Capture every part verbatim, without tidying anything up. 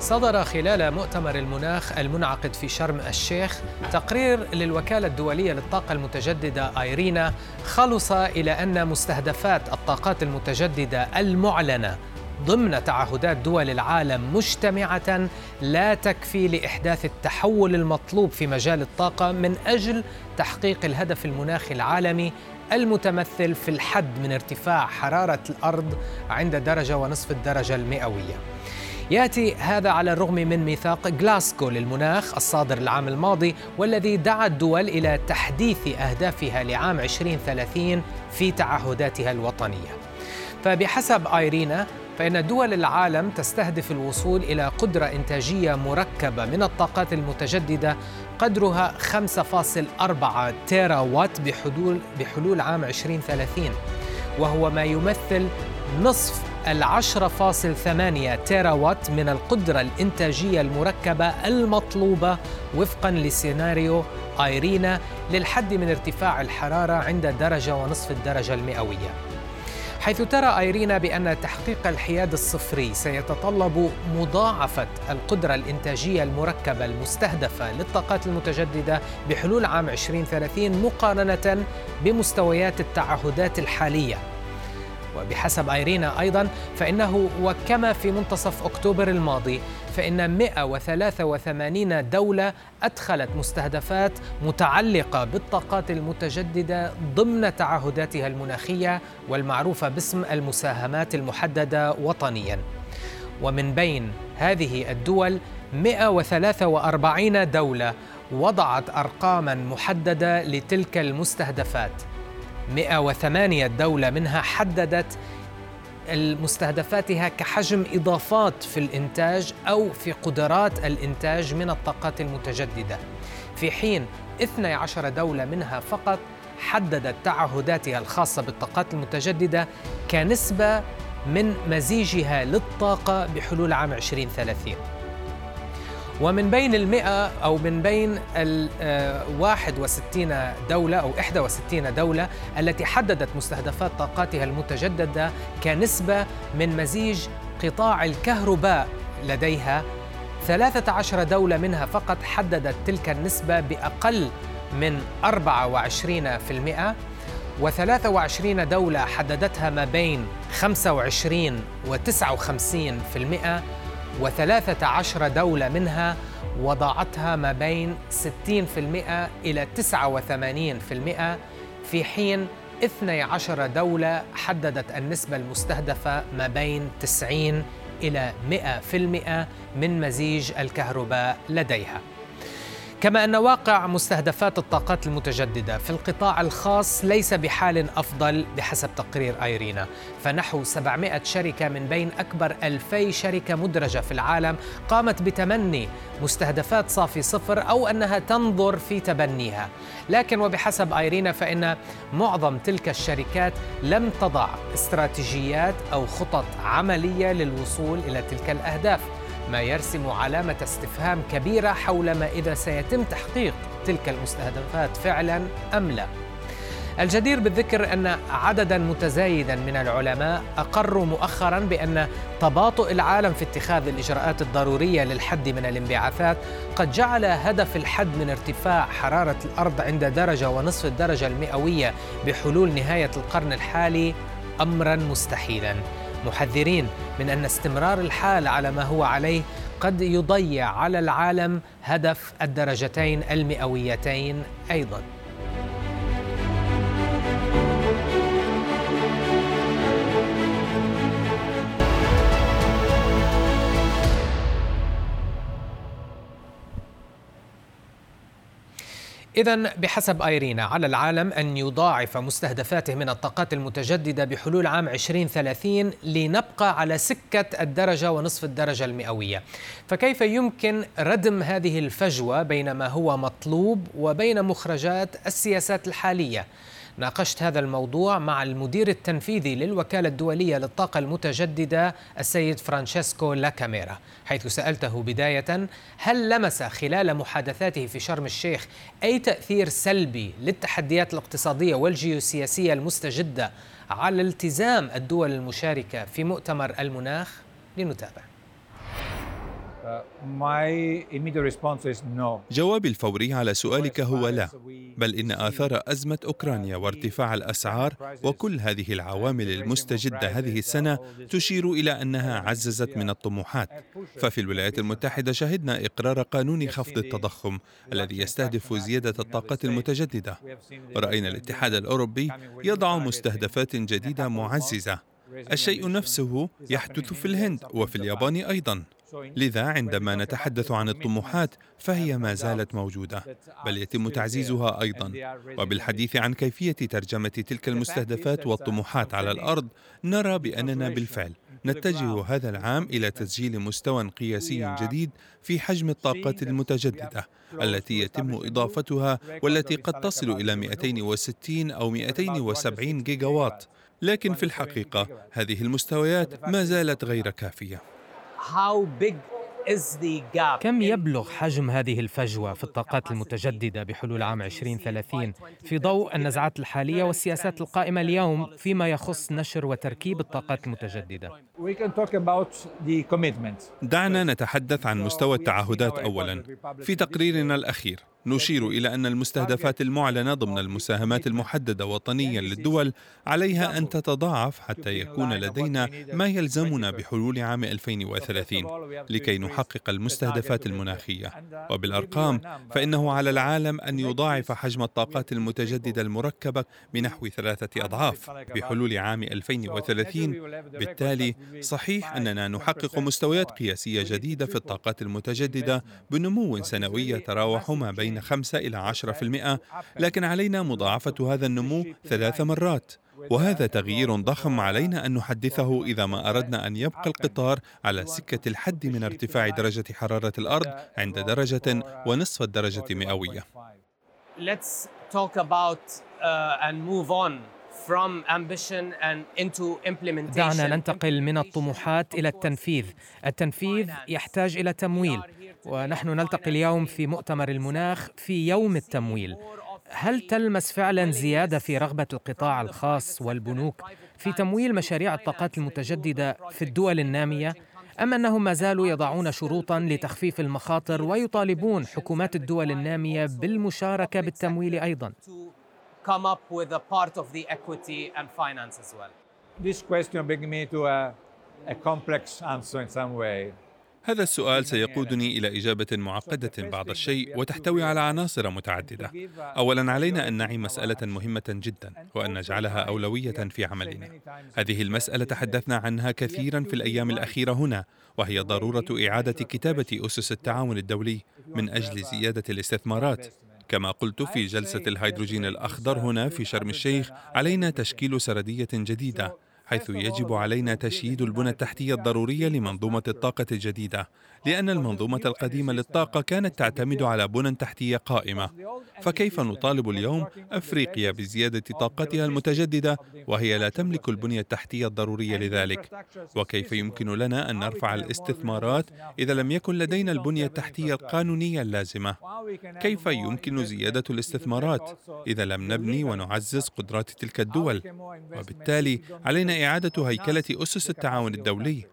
صدر خلال مؤتمر المناخ المنعقد في شرم الشيخ تقرير للوكالة الدولية للطاقة المتجددة آيرينا خلص إلى أن مستهدفات الطاقات المتجددة المعلنة ضمن تعهدات دول العالم مجتمعة لا تكفي لإحداث التحول المطلوب في مجال الطاقة من أجل تحقيق الهدف المناخي العالمي المتمثل في الحد من ارتفاع حرارة الأرض عند درجة ونصف الدرجة المئوية. يأتي هذا على الرغم من ميثاق غلاسكو للمناخ الصادر العام الماضي، والذي دعا الدول إلى تحديث أهدافها لعام عشرين ثلاثين في تعهداتها الوطنية. فبحسب آيرينا فإن دول العالم تستهدف الوصول إلى قدرة إنتاجية مركبة من الطاقات المتجددة قدرها خمسة فاصلة أربعة تيراوات بحلول عام عشرين ثلاثين، وهو ما يمثل نصف العشرة فاصل ثمانية تيراوات من القدرة الإنتاجية المركبة المطلوبة وفقاً لسيناريو آيرينا للحد من ارتفاع الحرارة عند درجة ونصف الدرجة المئوية. حيث ترى آيرينا بأن تحقيق الحياد الصفري سيتطلب مضاعفة القدرة الإنتاجية المركبة المستهدفة للطاقات المتجددة بحلول عام عشرين ثلاثين مقارنة بمستويات التعهدات الحالية. وبحسب آيرينا أيضاً فإنه وكما في منتصف أكتوبر الماضي فإن مئة وثلاثة وثمانين دولة أدخلت مستهدفات متعلقة بالطاقات المتجددة ضمن تعهداتها المناخية والمعروفة باسم المساهمات المحددة وطنياً. ومن بين هذه الدول مئة وثلاثة وأربعين دولة وضعت أرقاماً محددة لتلك المستهدفات، مئة وثمانية دولة منها حددت مستهدفاتها كحجم إضافات في الإنتاج أو في قدرات الإنتاج من الطاقات المتجددة، في حين اثنتي عشرة دولة منها فقط حددت تعهداتها الخاصة بالطاقات المتجددة كنسبة من مزيجها للطاقة بحلول عام عشرين ثلاثين. ومن بين المئة أو من بين الواحد وستين دولة أو إحدى وستين دولة التي حددت مستهدفات طاقاتها المتجددة كنسبة من مزيج قطاع الكهرباء لديها، ثلاثة عشر دولة منها فقط حددت تلك النسبة بأقل من أربعة وعشرين بالمئة، وثلاثة وعشرين دولة حددتها ما بين خمسة وعشرين وتسعة وخمسين في المئة، وثلاثة عشر دولة منها وضعتها ما بين ستين في المئة إلى تسعة وثمانين في المئة، في حين اثني عشر دولة حددت النسبة المستهدفة ما بين تسعين إلى مئة في المئة من مزيج الكهرباء لديها. كما أن واقع مستهدفات الطاقات المتجددة في القطاع الخاص ليس بحال أفضل بحسب تقرير آيرينا، فنحو سبعمئة شركة من بين أكبر ألفي شركة مدرجة في العالم قامت بتمني مستهدفات صافي صفر أو أنها تنظر في تبنيها، لكن وبحسب آيرينا فإن معظم تلك الشركات لم تضع استراتيجيات أو خطط عملية للوصول إلى تلك الأهداف، ما يرسم علامة استفهام كبيرة حول ما إذا سيتم تحقيق تلك المستهدفات فعلاً أم لا. الجدير بالذكر أن عدداً متزايداً من العلماء أقروا مؤخراً بأن تباطؤ العالم في اتخاذ الإجراءات الضرورية للحد من الانبعاثات قد جعل هدف الحد من ارتفاع حرارة الأرض عند درجة ونصف الدرجة المئوية بحلول نهاية القرن الحالي أمراً مستحيلاً، محذرين من أن استمرار الحال على ما هو عليه قد يضيع على العالم هدف الدرجتين المئويتين أيضاً. إذن بحسب آيرينا على العالم أن يضاعف مستهدفاته من الطاقات المتجددة بحلول عام عشرين ثلاثين لنبقى على سكة الدرجة ونصف الدرجة المئوية. فكيف يمكن ردم هذه الفجوة بين ما هو مطلوب وبين مخرجات السياسات الحالية؟ ناقشت هذا الموضوع مع المدير التنفيذي للوكالة الدولية للطاقة المتجددة السيد فرانشيسكو لا كاميرا، حيث سألته بداية هل لمس خلال محادثاته في شرم الشيخ أي تأثير سلبي للتحديات الاقتصادية والجيوسياسية المستجدة على التزام الدول المشاركة في مؤتمر المناخ؟ لنتابع. جوابي الفوري على سؤالك هو لا، بل إن آثار أزمة أوكرانيا وارتفاع الأسعار وكل هذه العوامل المستجدة هذه السنة تشير إلى أنها عززت من الطموحات. ففي الولايات المتحدة شهدنا إقرار قانون خفض التضخم الذي يستهدف زيادة الطاقات المتجددة، ورأينا الاتحاد الأوروبي يضع مستهدفات جديدة معززة. الشيء نفسه يحدث في الهند وفي اليابان أيضاً. لذا عندما نتحدث عن الطموحات فهي ما زالت موجودة، بل يتم تعزيزها أيضا. وبالحديث عن كيفية ترجمة تلك المستهدفات والطموحات على الأرض، نرى بأننا بالفعل نتجه هذا العام إلى تسجيل مستوى قياسي جديد في حجم الطاقات المتجددة التي يتم إضافتها، والتي قد تصل إلى مئتين وستين أو مئتين وسبعين جيجا واط. لكن في الحقيقة هذه المستويات ما زالت غير كافية. كم يبلغ حجم هذه الفجوة في الطاقات المتجددة بحلول عام عشرين ثلاثين في ضوء النزعات الحالية والسياسات القائمة اليوم فيما يخص نشر وتركيب الطاقات المتجددة؟ دعنا نتحدث عن مستوى التعهدات أولاً. في تقريرنا الأخير نشير إلى أن المستهدفات المعلنة ضمن المساهمات المحددة وطنياً للدول عليها أن تتضاعف حتى يكون لدينا ما يلزمنا بحلول عام ألفين وثلاثين لكي نحقق المستهدفات المناخية. وبالأرقام فإنه على العالم أن يضاعف حجم الطاقات المتجددة المركبة بنحو ثلاثة أضعاف بحلول عام ألفين وثلاثين. بالتالي صحيح أننا نحقق مستويات قياسية جديدة في الطاقات المتجددة بنمو سنوي يتراوح ما بين بين خمسة إلى عشرة بالمئة، لكن علينا مضاعفة هذا النمو ثلاث مرات، وهذا تغيير ضخم علينا أن نحدثه إذا ما أردنا أن يبقى القطار على سكة الحد من ارتفاع درجة حرارة الأرض عند درجة ونصف الدرجة المئوية. دعنا ننتقل من الطموحات إلى التنفيذ. التنفيذ يحتاج إلى تمويل، ونحن نلتقي اليوم في مؤتمر المناخ في يوم التمويل. هل تلمس فعلا زيادة في رغبة القطاع الخاص والبنوك في تمويل مشاريع الطاقات المتجددة في الدول النامية؟ أم أنهم ما زالوا يضعون شروطا لتخفيف المخاطر ويطالبون حكومات الدول النامية بالمشاركة بالتمويل أيضا؟ come up with a part of the equity and finance as well. This question brings me to a, a complex answer in some way. هذا السؤال سيقودني إلى إجابة معقدة بعض الشيء وتحتوي على عناصر متعددة. أولاً علينا أن نعي مسألة مهمة جداً وأن نجعلها أولوية في عملنا. هذه المسألة تحدثنا عنها كثيراً في الأيام الأخيرة هنا، وهي ضرورة إعادة كتابة أسس التعاون الدولي من أجل زيادة الاستثمارات. كما قلت في جلسة الهيدروجين الأخضر هنا في شرم الشيخ، علينا تشكيل سردية جديدة، حيث يجب علينا تشييد البنى التحتية الضرورية لمنظومة الطاقة الجديدة، لأن المنظومة القديمة للطاقة كانت تعتمد على بنى تحتية قائمة. فكيف نطالب اليوم أفريقيا بزيادة طاقتها المتجددة وهي لا تملك البنية التحتية الضرورية لذلك؟ وكيف يمكن لنا أن نرفع الاستثمارات إذا لم يكن لدينا البنية التحتية القانونية اللازمة؟ كيف يمكن زيادة الاستثمارات إذا لم نبني ونعزز قدرات تلك الدول؟ وبالتالي علينا إعادة هيكلة أسس التعاون الدولي.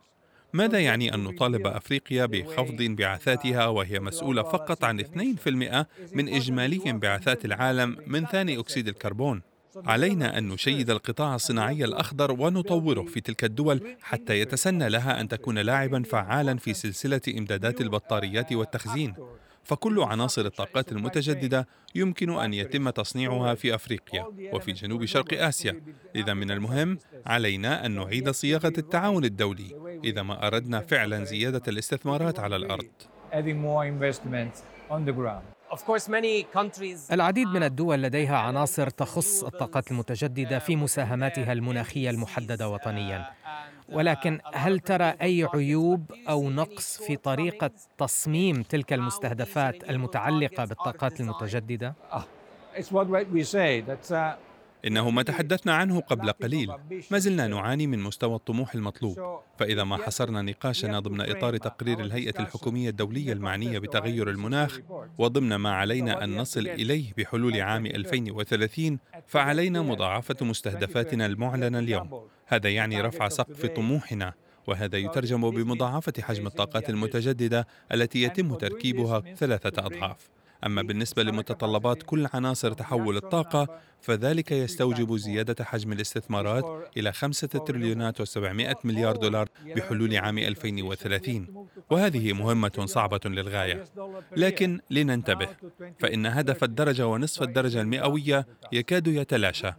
ماذا يعني أن نطالب أفريقيا بخفض انبعاثاتها وهي مسؤولة فقط عن اثنين بالمئة من إجمالي انبعاثات العالم من ثاني أكسيد الكربون؟ علينا أن نشيد القطاع الصناعي الأخضر ونطوره في تلك الدول حتى يتسنى لها أن تكون لاعباً فعالاً في سلسلة إمدادات البطاريات والتخزين. فكل عناصر الطاقات المتجددة يمكن أن يتم تصنيعها في أفريقيا وفي جنوب شرق آسيا. إذا من المهم علينا أن نعيد صياغة التعاون الدولي إذا ما أردنا فعلا زيادة الاستثمارات على الأرض. العديد من الدول لديها عناصر تخص الطاقة المتجددة في مساهماتها المناخية المحددة وطنياً، ولكن هل ترى أي عيوب أو نقص في طريقة تصميم تلك المستهدفات المتعلقة بالطاقات المتجددة؟ إنه ما تحدثنا عنه قبل قليل، ما زلنا نعاني من مستوى الطموح المطلوب، فإذا ما حصرنا نقاشنا ضمن إطار تقرير الهيئة الحكومية الدولية المعنية بتغير المناخ، وضمن ما علينا أن نصل إليه بحلول عام ألفين وثلاثين، فعلينا مضاعفة مستهدفاتنا المعلنة اليوم. هذا يعني رفع سقف طموحنا، وهذا يترجم بمضاعفة حجم الطاقات المتجددة التي يتم تركيبها ثلاثة أضعاف. أما بالنسبة لمتطلبات كل عناصر تحول الطاقة، فذلك يستوجب زيادة حجم الاستثمارات إلى خمسة تريليونات وسبعمائة مليار دولار بحلول عام ألفين وثلاثين، وهذه مهمة صعبة للغاية. لكن لننتبه، فإن هدف الدرجة ونصف الدرجة المئوية يكاد يتلاشى،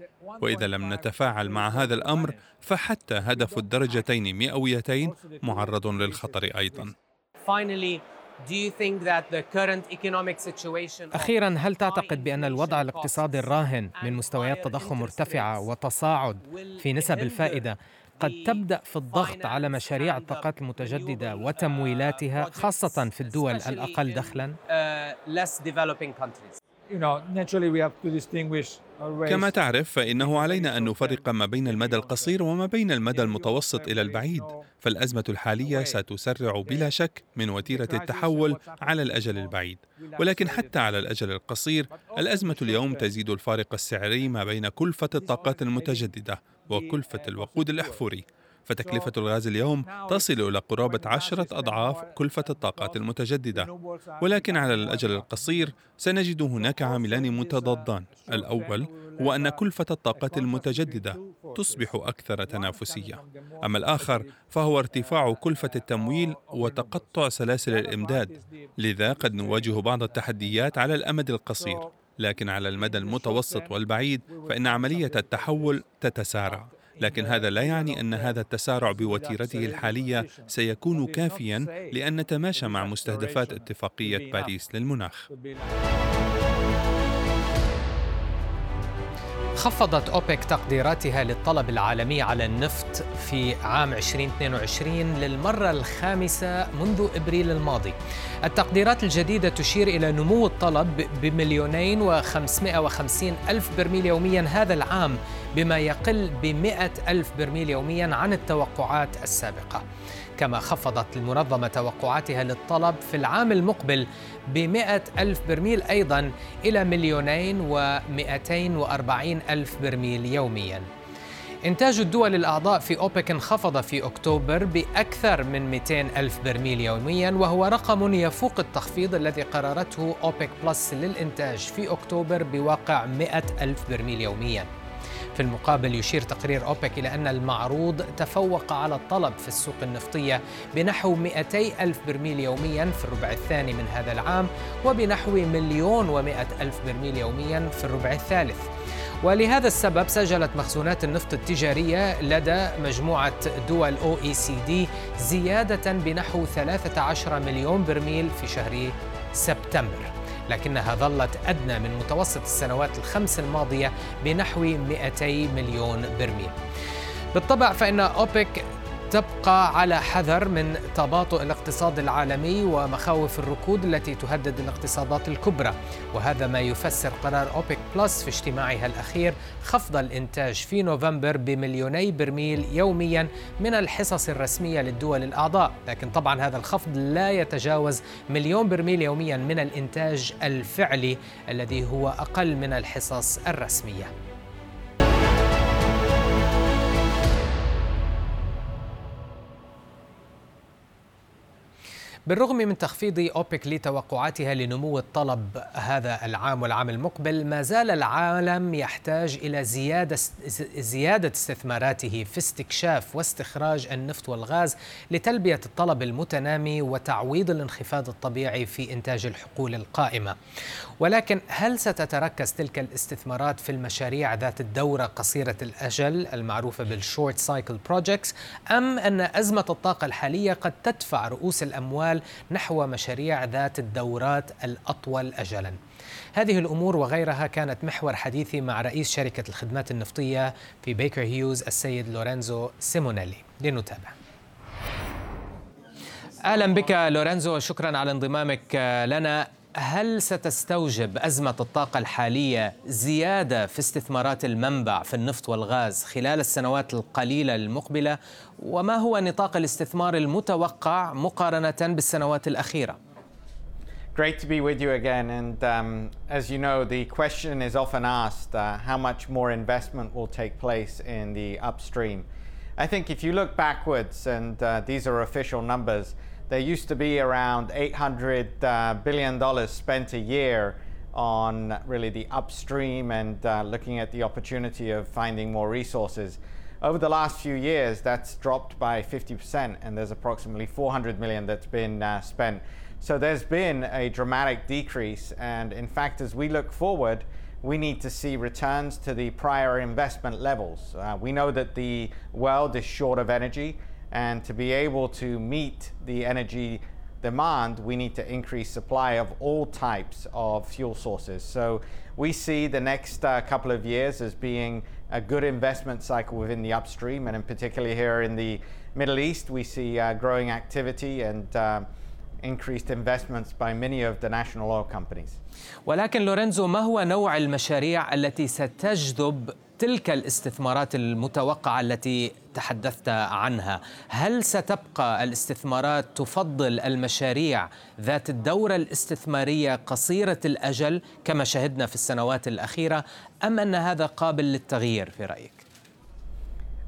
وإذا لم نتفاعل مع هذا الأمر فحتى هدف الدرجتين المئويتين معرض للخطر أيضاً. أخيراً، هل تعتقد بأن الوضع الاقتصادي الراهن من مستويات تضخم مرتفعة وتصاعد في نسب الفائدة قد تبدأ في الضغط على مشاريع الطاقات المتجددة وتمويلاتها، خاصة في الدول الأقل دخلاً؟ كما تعرف، فإنه علينا أن نفرق ما بين المدى القصير وما بين المدى المتوسط إلى البعيد، فالأزمة الحالية ستسرع بلا شك من وتيرة التحول على الأجل البعيد، ولكن حتى على الأجل القصير، الأزمة اليوم تزيد الفارق السعري ما بين كلفة الطاقات المتجددة وكلفة الوقود الأحفوري، فتكلفة الغاز اليوم تصل إلى قرابة عشرة أضعاف كلفة الطاقات المتجددة، ولكن على الأجل القصير سنجد هناك عاملان متضادان، الأول هو أن كلفة الطاقات المتجددة تصبح أكثر تنافسية، أما الآخر فهو ارتفاع كلفة التمويل وتقطع سلاسل الإمداد، لذا قد نواجه بعض التحديات على الأمد القصير، لكن على المدى المتوسط والبعيد فإن عملية التحول تتسارع. لكن هذا لا يعني أن هذا التسارع بوتيرته الحالية سيكون كافياً لأن نتماشى مع مستهدفات اتفاقية باريس للمناخ. خفضت أوبك تقديراتها للطلب العالمي على النفط في عام ألفين واثنين وعشرين للمرة الخامسة منذ إبريل الماضي. التقديرات الجديدة تشير إلى نمو الطلب بمليونين وخمسمائة وخمسين ألف برميل يوميا هذا العام، بما يقل بمائة ألف برميل يوميا عن التوقعات السابقة. كما خفضت المنظمة توقعاتها للطلب في العام المقبل بمائة ألف برميل أيضاً إلى مليونين ومائتين وأربعين ألف برميل يومياً. إنتاج الدول الأعضاء في أوبك انخفض في أكتوبر بأكثر من مئتين ألف برميل يومياً، وهو رقم يفوق التخفيض الذي قررته أوبك بلس للإنتاج في أكتوبر بواقع مائة ألف برميل يومياً. في المقابل، يشير تقرير أوبك إلى أن المعروض تفوق على الطلب في السوق النفطية بنحو مئتي ألف برميل يومياً في الربع الثاني من هذا العام، وبنحو مليون ومائة ألف برميل يومياً في الربع الثالث. ولهذا السبب سجلت مخزونات النفط التجارية لدى مجموعة دول أو إي سي دي زيادة بنحو ثلاثة عشر مليون برميل في شهر سبتمبر، لكنها ظلت أدنى من متوسط السنوات الخمس الماضية بنحو مئتي مليون برميل. بالطبع فإن أوبك تبقى على حذر من تباطؤ الاقتصاد العالمي ومخاوف الركود التي تهدد الاقتصادات الكبرى، وهذا ما يفسر قرار أوبك بلس في اجتماعها الأخير خفض الإنتاج في نوفمبر بمليوني برميل يوميا من الحصص الرسمية للدول الأعضاء، لكن طبعا هذا الخفض لا يتجاوز مليون برميل يوميا من الإنتاج الفعلي الذي هو أقل من الحصص الرسمية. بالرغم من تخفيض أوبك لتوقعاتها لنمو الطلب هذا العام والعام المقبل، ما زال العالم يحتاج إلى زيادة زيادة استثماراته في استكشاف واستخراج النفط والغاز لتلبية الطلب المتنامي وتعويض الانخفاض الطبيعي في إنتاج الحقول القائمة. ولكن هل ستتركز تلك الاستثمارات في المشاريع ذات الدورة قصيرة الأجل المعروفة بالشورت سايكل بروجيكتس، أم أن أزمة الطاقة الحالية قد تدفع رؤوس الأموال العمل نحو مشاريع ذات الدورات الأطول أجلاً. هذه الأمور وغيرها كانت محور حديثي مع رئيس شركة الخدمات النفطية في بيكر هيوز السيد لورينزو سيمونيلي. لنتابع. أهلا بك لورينزو، شكرا على انضمامك لنا. هل ستستوجب أزمة الطاقة الحالية زيادة في استثمارات المنبع في النفط والغاز خلال السنوات القليلة المقبلة؟ وما هو نطاق الاستثمار المتوقع مقارنة بالسنوات الأخيرة؟ Great to be with you again. And um, as you know, the question is often asked uh, how much more investment will take place in the upstream. I think if you look backwards, and uh, these are official numbers, there used to be around eight hundred uh, billion dollars spent a year on really the upstream and uh, looking at the opportunity of finding more resources. Over the last few years, that's dropped by fifty percent, and there's approximately four hundred million that's been uh, spent. So there's been a dramatic decrease, and in fact, as we look forward, we need to see returns to the prior investment levels. Uh, we know that the world is short of energy, and to be able to meet the energy demand, we need to increase supply of all types of fuel sources. So we see the next uh, couple of years as being a good investment cycle within the upstream, and in particular here in the Middle East, we see uh, growing activity and uh, increased investments by many of the national oil companies. ولكن لورينزو، ما هو نوع المشاريع التي ستجذب تلك الاستثمارات المتوقعة التي تحدثت عنها؟ هل ستبقى الاستثمارات تفضل المشاريع ذات الدورة الاستثمارية قصيرة الأجل كما شهدنا في السنوات الأخيرة، أم أن هذا قابل للتغيير في رأيك؟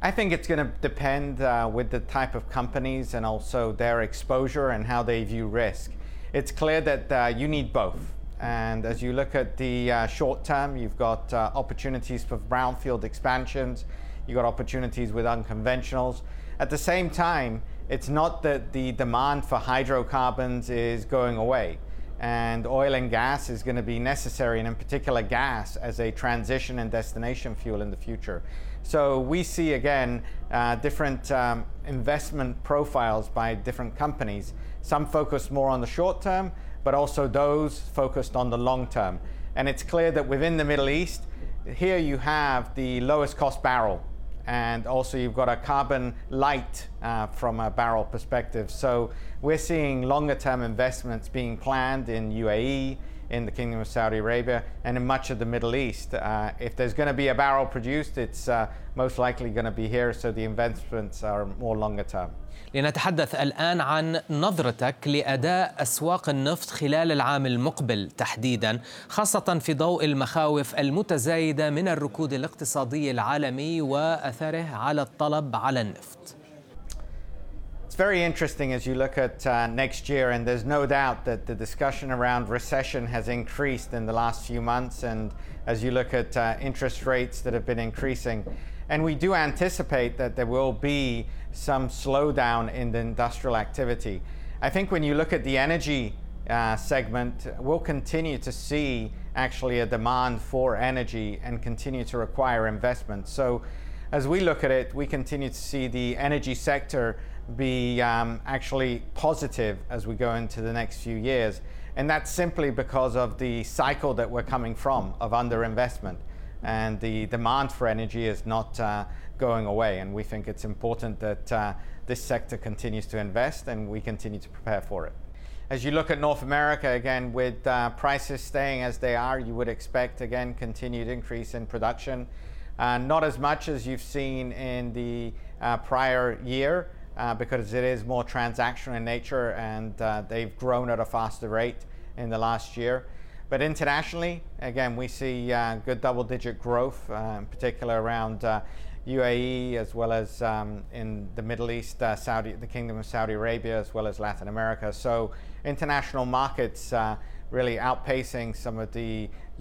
I think it's going to depend uh, with the type of companies and also their exposure and how they view risk. It's clear that uh, you need both. And as you look at the uh, short term, you've got uh, opportunities for brownfield expansions. You've got opportunities with unconventionals. At the same time, it's not that the demand for hydrocarbons is going away. And oil and gas is going to be necessary, and in particular gas, as a transition and destination fuel in the future. So we see, again, uh, different um, investment profiles by different companies. Some focus more on the short term, but also those focused on the long term. And it's clear that within the Middle East, here you have the lowest cost barrel. And also you've got a carbon light uh, from a barrel perspective. So we're seeing longer term investments being planned in U A E, in the Kingdom of Saudi Arabia, and in much of the Middle East. Uh, if there's going to be a barrel produced, it's uh, most likely going to be here, so the investments are more longer term. لنتحدث الآن عن نظرتك لأداء أسواق النفط خلال العام المقبل تحديدا، خاصة في ضوء المخاوف المتزايدة من الركود الاقتصادي العالمي وأثره على الطلب على النفط. It's very interesting as you look at uh, next year, and there's no doubt that the discussion around recession has increased in the last few months, and as you look at uh, interest rates that have been increasing. And we do anticipate that there will be some slowdown in the industrial activity. I think when you look at the energy uh, segment, we'll continue to see actually a demand for energy and continue to require investment. So as we look at it, we continue to see the energy sector be um, actually positive as we go into the next few years. And that's simply because of the cycle that we're coming from of underinvestment. And the demand for energy is not uh, going away. And we think it's important that uh, this sector continues to invest and we continue to prepare for it. As you look at North America, again, with uh, prices staying as they are, you would expect, again, continued increase in production. Uh, not as much as you've seen in the uh, prior year, Uh, because it is more transactional in nature, and uh, they've grown at a faster rate in the last year. But internationally, again, we see uh, good double-digit growth, uh, in particular around uh, U A E, as well as um, in the Middle East, uh, Saudi, the Kingdom of Saudi Arabia, as well as Latin America. So international markets uh, really outpacing some of the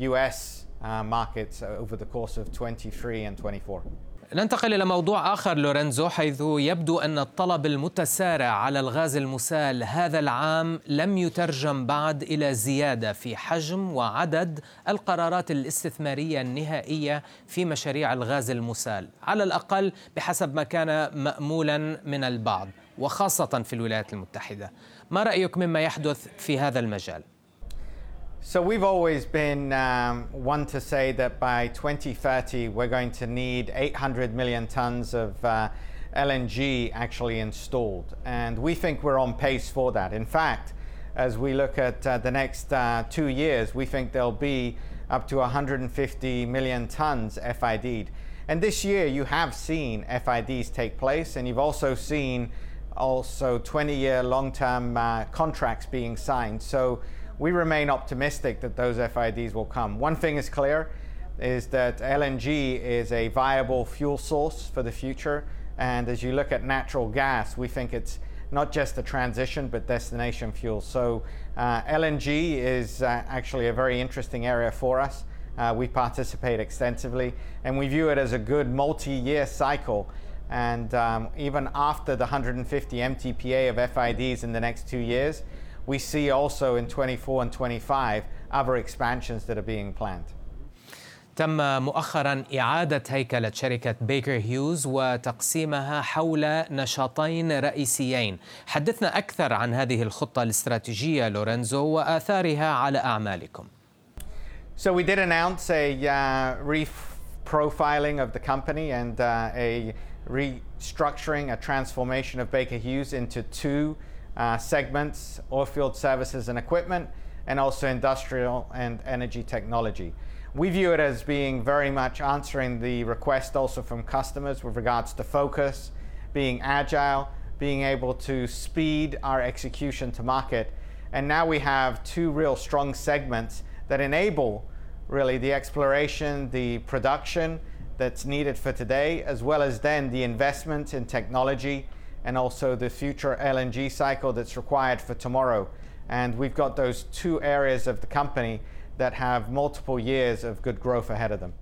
U S uh, markets over the course of twenty-three and twenty-four. ننتقل إلى موضوع آخر لورينزو، حيث يبدو أن الطلب المتسارع على الغاز المسال هذا العام لم يترجم بعد إلى زيادة في حجم وعدد القرارات الاستثمارية النهائية في مشاريع الغاز المسال، على الأقل بحسب ما كان مأمولا من البعض، وخاصة في الولايات المتحدة. ما رأيك مما يحدث في هذا المجال؟ So we've always been um, one to say that by twenty thirty we're going to need eight hundred million tons of uh, L N G actually installed, and we think we're on pace for that. In fact, as we look at uh, the next uh, two years, we think there'll be up to one hundred fifty million tons F I D'd. And this year you have seen F I Ds take place, and you've also seen also twenty-year long-term uh, contracts being signed. So we remain optimistic that those F I Ds will come. One thing is clear, is that L N G is a viable fuel source for the future. And as you look at natural gas, we think it's not just a transition, but destination fuel. So uh, L N G is uh, actually a very interesting area for us. Uh, we participate extensively, and we view it as a good multi-year cycle. And um, even after the one hundred fifty M T P A of F I Ds in the next two years, we see also in twenty-four and twenty-five other expansions that are being planned. تم مؤخرا إعادة هيكلة شركة بيكر هيوز وتقسيمها حول نشاطين رئيسيين. حدثنا أكثر عن هذه الخطة الاستراتيجية لورينزو وآثارها على أعمالكم. So we did announce a uh, reprofiling of the company and uh, a restructuring, a transformation of Baker Hughes into two Uh, segments, oilfield services and equipment, and also industrial and energy technology. We view it as being very much answering the request also from customers with regards to focus, being agile, being able to speed our execution to market. And now we have two real strong segments that enable really the exploration, the production that's needed for today, as well as then the investment in technology and also the future L N G cycle that's required for tomorrow. And we've got those two areas of the company that have multiple years of good growth ahead of them.